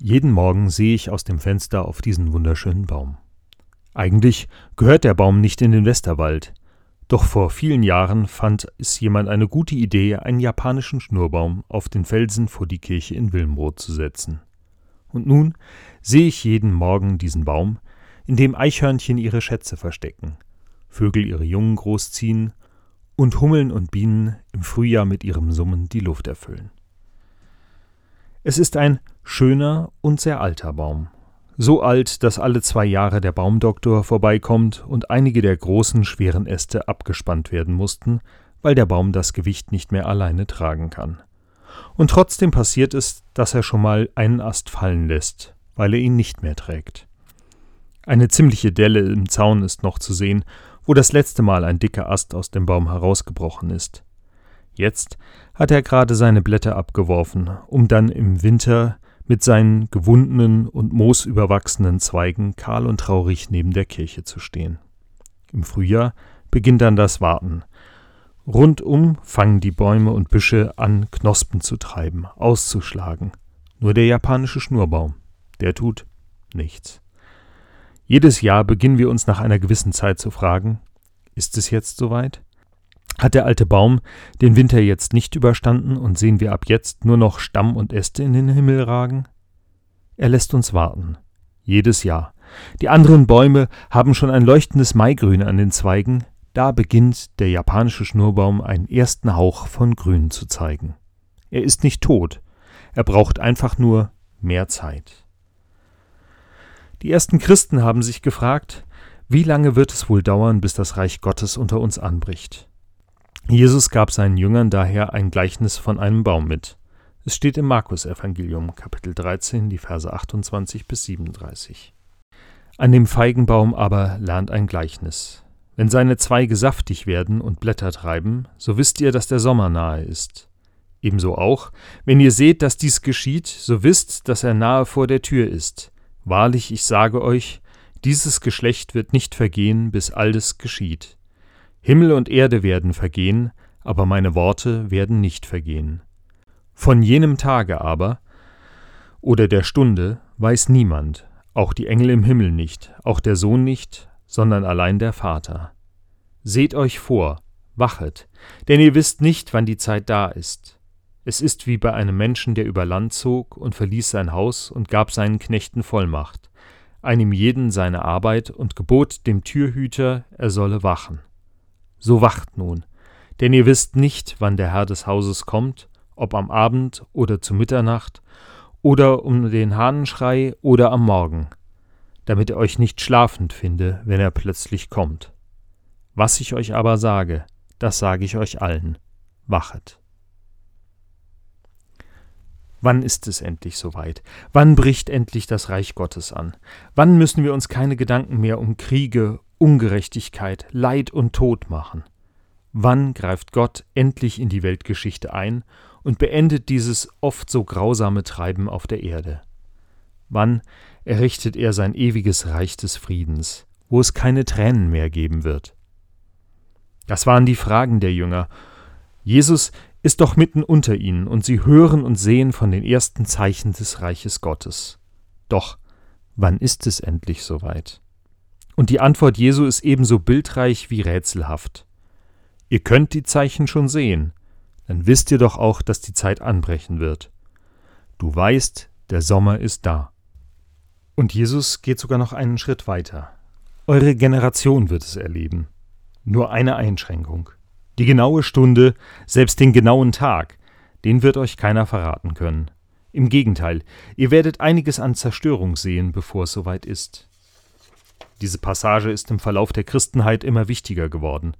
Jeden Morgen sehe ich aus dem Fenster auf diesen wunderschönen Baum. Eigentlich gehört der Baum nicht in den Westerwald. Doch vor vielen Jahren fand es jemand eine gute Idee, einen japanischen Schnurbaum auf den Felsen vor die Kirche in Wilmbrot zu setzen. Und nun sehe ich jeden Morgen diesen Baum, in dem Eichhörnchen ihre Schätze verstecken, Vögel ihre Jungen großziehen und Hummeln und Bienen im Frühjahr mit ihrem Summen die Luft erfüllen. Es ist ein schöner und sehr alter Baum. So alt, dass alle 2 Jahre der Baumdoktor vorbeikommt und einige der großen, schweren Äste abgespannt werden mussten, weil der Baum das Gewicht nicht mehr alleine tragen kann. Und trotzdem passiert es, dass er schon mal einen Ast fallen lässt, weil er ihn nicht mehr trägt. Eine ziemliche Delle im Zaun ist noch zu sehen, wo das letzte Mal ein dicker Ast aus dem Baum herausgebrochen ist. Jetzt hat er gerade seine Blätter abgeworfen, um dann im Winter mit seinen gewundenen und moosüberwachsenen Zweigen kahl und traurig neben der Kirche zu stehen. Im Frühjahr beginnt dann das Warten. Rundum fangen die Bäume und Büsche an, Knospen zu treiben, auszuschlagen. Nur der japanische Schnurbaum, der tut nichts. Jedes Jahr beginnen wir uns nach einer gewissen Zeit zu fragen, ist es jetzt soweit? Hat der alte Baum den Winter jetzt nicht überstanden und sehen wir ab jetzt nur noch Stamm und Äste in den Himmel ragen? Er lässt uns warten. Jedes Jahr. Die anderen Bäume haben schon ein leuchtendes Maigrün an den Zweigen. Da beginnt der japanische Schnurbaum einen ersten Hauch von Grün zu zeigen. Er ist nicht tot. Er braucht einfach nur mehr Zeit. Die ersten Christen haben sich gefragt, wie lange wird es wohl dauern, bis das Reich Gottes unter uns anbricht? Jesus gab seinen Jüngern daher ein Gleichnis von einem Baum mit. Es steht im Markus-Evangelium, Kapitel 13, die Verse 28 bis 37. An dem Feigenbaum aber lernt ein Gleichnis. Wenn seine Zweige saftig werden und Blätter treiben, so wisst ihr, dass der Sommer nahe ist. Ebenso auch, wenn ihr seht, dass dies geschieht, so wisst, dass er nahe vor der Tür ist. Wahrlich, ich sage euch, dieses Geschlecht wird nicht vergehen, bis alles geschieht. Himmel und Erde werden vergehen, aber meine Worte werden nicht vergehen. Von jenem Tage aber oder der Stunde weiß niemand, auch die Engel im Himmel nicht, auch der Sohn nicht, sondern allein der Vater. Seht euch vor, wachet, denn ihr wisst nicht, wann die Zeit da ist. Es ist wie bei einem Menschen, der über Land zog und verließ sein Haus und gab seinen Knechten Vollmacht, einem jeden seine Arbeit und gebot dem Türhüter, er solle wachen. So wacht nun, denn ihr wisst nicht, wann der Herr des Hauses kommt, ob am Abend oder zu Mitternacht oder um den Hahnenschrei oder am Morgen, damit er euch nicht schlafend finde, wenn er plötzlich kommt. Was ich euch aber sage, das sage ich euch allen. Wachet. Wann ist es endlich soweit? Wann bricht endlich das Reich Gottes an? Wann müssen wir uns keine Gedanken mehr um Kriege, Ungerechtigkeit, Leid und Tod machen? Wann greift Gott endlich in die Weltgeschichte ein und beendet dieses oft so grausame Treiben auf der Erde? Wann errichtet er sein ewiges Reich des Friedens, wo es keine Tränen mehr geben wird? Das waren die Fragen der Jünger. Jesus ist doch mitten unter ihnen und sie hören und sehen von den ersten Zeichen des Reiches Gottes. Doch, wann ist es endlich soweit? Und die Antwort Jesu ist ebenso bildreich wie rätselhaft. Ihr könnt die Zeichen schon sehen, dann wisst ihr doch auch, dass die Zeit anbrechen wird. Du weißt, der Sommer ist da. Und Jesus geht sogar noch einen Schritt weiter. Eure Generation wird es erleben. Nur eine Einschränkung. Die genaue Stunde, selbst den genauen Tag, den wird euch keiner verraten können. Im Gegenteil, ihr werdet einiges an Zerstörung sehen, bevor es soweit ist. Diese Passage ist im Verlauf der Christenheit immer wichtiger geworden.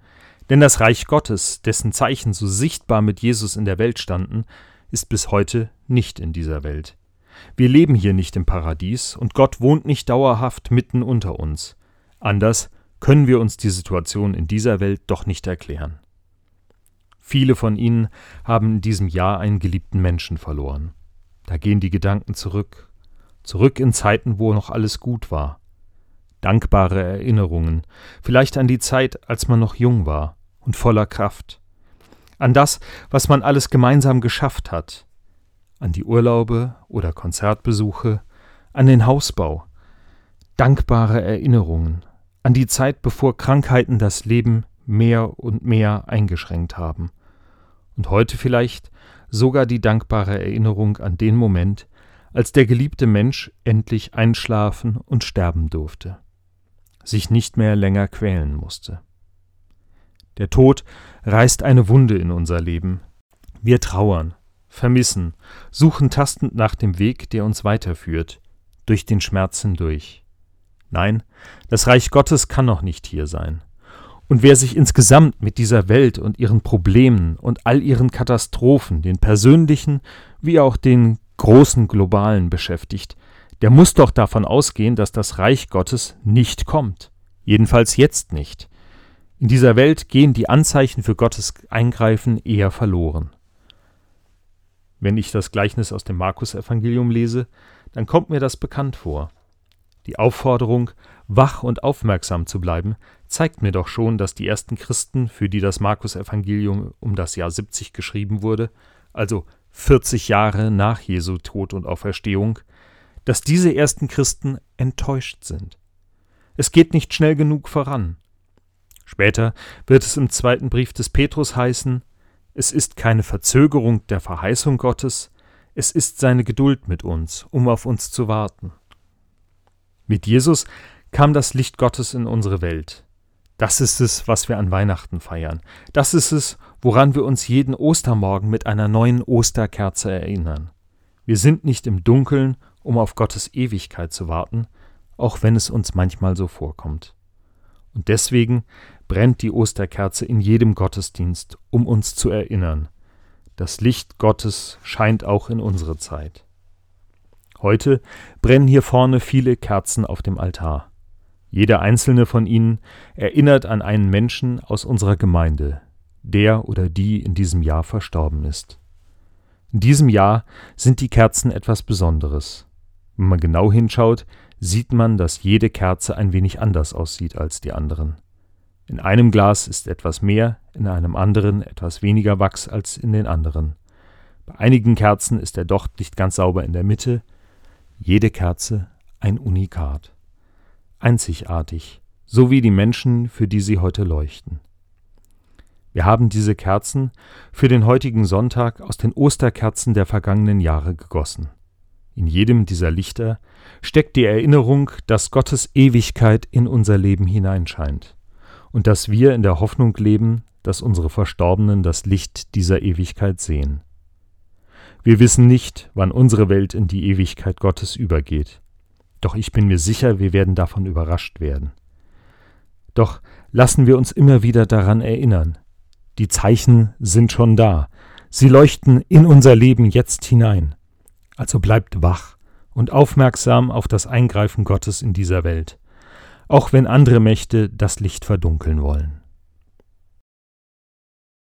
Denn das Reich Gottes, dessen Zeichen so sichtbar mit Jesus in der Welt standen, ist bis heute nicht in dieser Welt. Wir leben hier nicht im Paradies und Gott wohnt nicht dauerhaft mitten unter uns. Anders können wir uns die Situation in dieser Welt doch nicht erklären. Viele von Ihnen haben in diesem Jahr einen geliebten Menschen verloren. Da gehen die Gedanken zurück. Zurück in Zeiten, wo noch alles gut war. Dankbare Erinnerungen, vielleicht an die Zeit, als man noch jung war und voller Kraft. An das, was man alles gemeinsam geschafft hat. An die Urlaube oder Konzertbesuche, an den Hausbau, dankbare Erinnerungen an die Zeit, bevor Krankheiten das Leben mehr und mehr eingeschränkt haben. Und heute vielleicht sogar die dankbare Erinnerung an den Moment, als der geliebte Mensch endlich einschlafen und sterben durfte, sich nicht mehr länger quälen musste. Der Tod reißt eine Wunde in unser Leben. Wir trauern, vermissen, suchen tastend nach dem Weg, der uns weiterführt, durch den Schmerz hindurch. Nein, das Reich Gottes kann noch nicht hier sein. Und wer sich insgesamt mit dieser Welt und ihren Problemen und all ihren Katastrophen, den persönlichen wie auch den großen globalen beschäftigt, der muss doch davon ausgehen, dass das Reich Gottes nicht kommt. Jedenfalls jetzt nicht. In dieser Welt gehen die Anzeichen für Gottes Eingreifen eher verloren. Wenn ich das Gleichnis aus dem Markus-Evangelium lese, dann kommt mir das bekannt vor. Die Aufforderung, wach und aufmerksam zu bleiben, zeigt mir doch schon, dass die ersten Christen, für die das Markus-Evangelium um das Jahr 70 geschrieben wurde, also 40 Jahre nach Jesu Tod und Auferstehung, dass diese ersten Christen enttäuscht sind. Es geht nicht schnell genug voran. Später wird es im zweiten Brief des Petrus heißen, es ist keine Verzögerung der Verheißung Gottes, es ist seine Geduld mit uns, um auf uns zu warten. Mit Jesus kam das Licht Gottes in unsere Welt. Das ist es, was wir an Weihnachten feiern. Das ist es, woran wir uns jeden Ostermorgen mit einer neuen Osterkerze erinnern. Wir sind nicht im Dunkeln, um auf Gottes Ewigkeit zu warten, auch wenn es uns manchmal so vorkommt. Und deswegen brennt die Osterkerze in jedem Gottesdienst, um uns zu erinnern. Das Licht Gottes scheint auch in unsere Zeit. Heute brennen hier vorne viele Kerzen auf dem Altar. Jeder einzelne von ihnen erinnert an einen Menschen aus unserer Gemeinde, der oder die in diesem Jahr verstorben ist. In diesem Jahr sind die Kerzen etwas Besonderes. Wenn man genau hinschaut, sieht man, dass jede Kerze ein wenig anders aussieht als die anderen. In einem Glas ist etwas mehr, in einem anderen etwas weniger Wachs als in den anderen. Bei einigen Kerzen ist der Docht nicht ganz sauber in der Mitte. Jede Kerze ein Unikat. Einzigartig, so wie die Menschen, für die sie heute leuchten. Wir haben diese Kerzen für den heutigen Sonntag aus den Osterkerzen der vergangenen Jahre gegossen. In jedem dieser Lichter steckt die Erinnerung, dass Gottes Ewigkeit in unser Leben hineinscheint und dass wir in der Hoffnung leben, dass unsere Verstorbenen das Licht dieser Ewigkeit sehen. Wir wissen nicht, wann unsere Welt in die Ewigkeit Gottes übergeht. Doch ich bin mir sicher, wir werden davon überrascht werden. Doch lassen wir uns immer wieder daran erinnern. Die Zeichen sind schon da. Sie leuchten in unser Leben jetzt hinein. Also bleibt wach und aufmerksam auf das Eingreifen Gottes in dieser Welt, auch wenn andere Mächte das Licht verdunkeln wollen.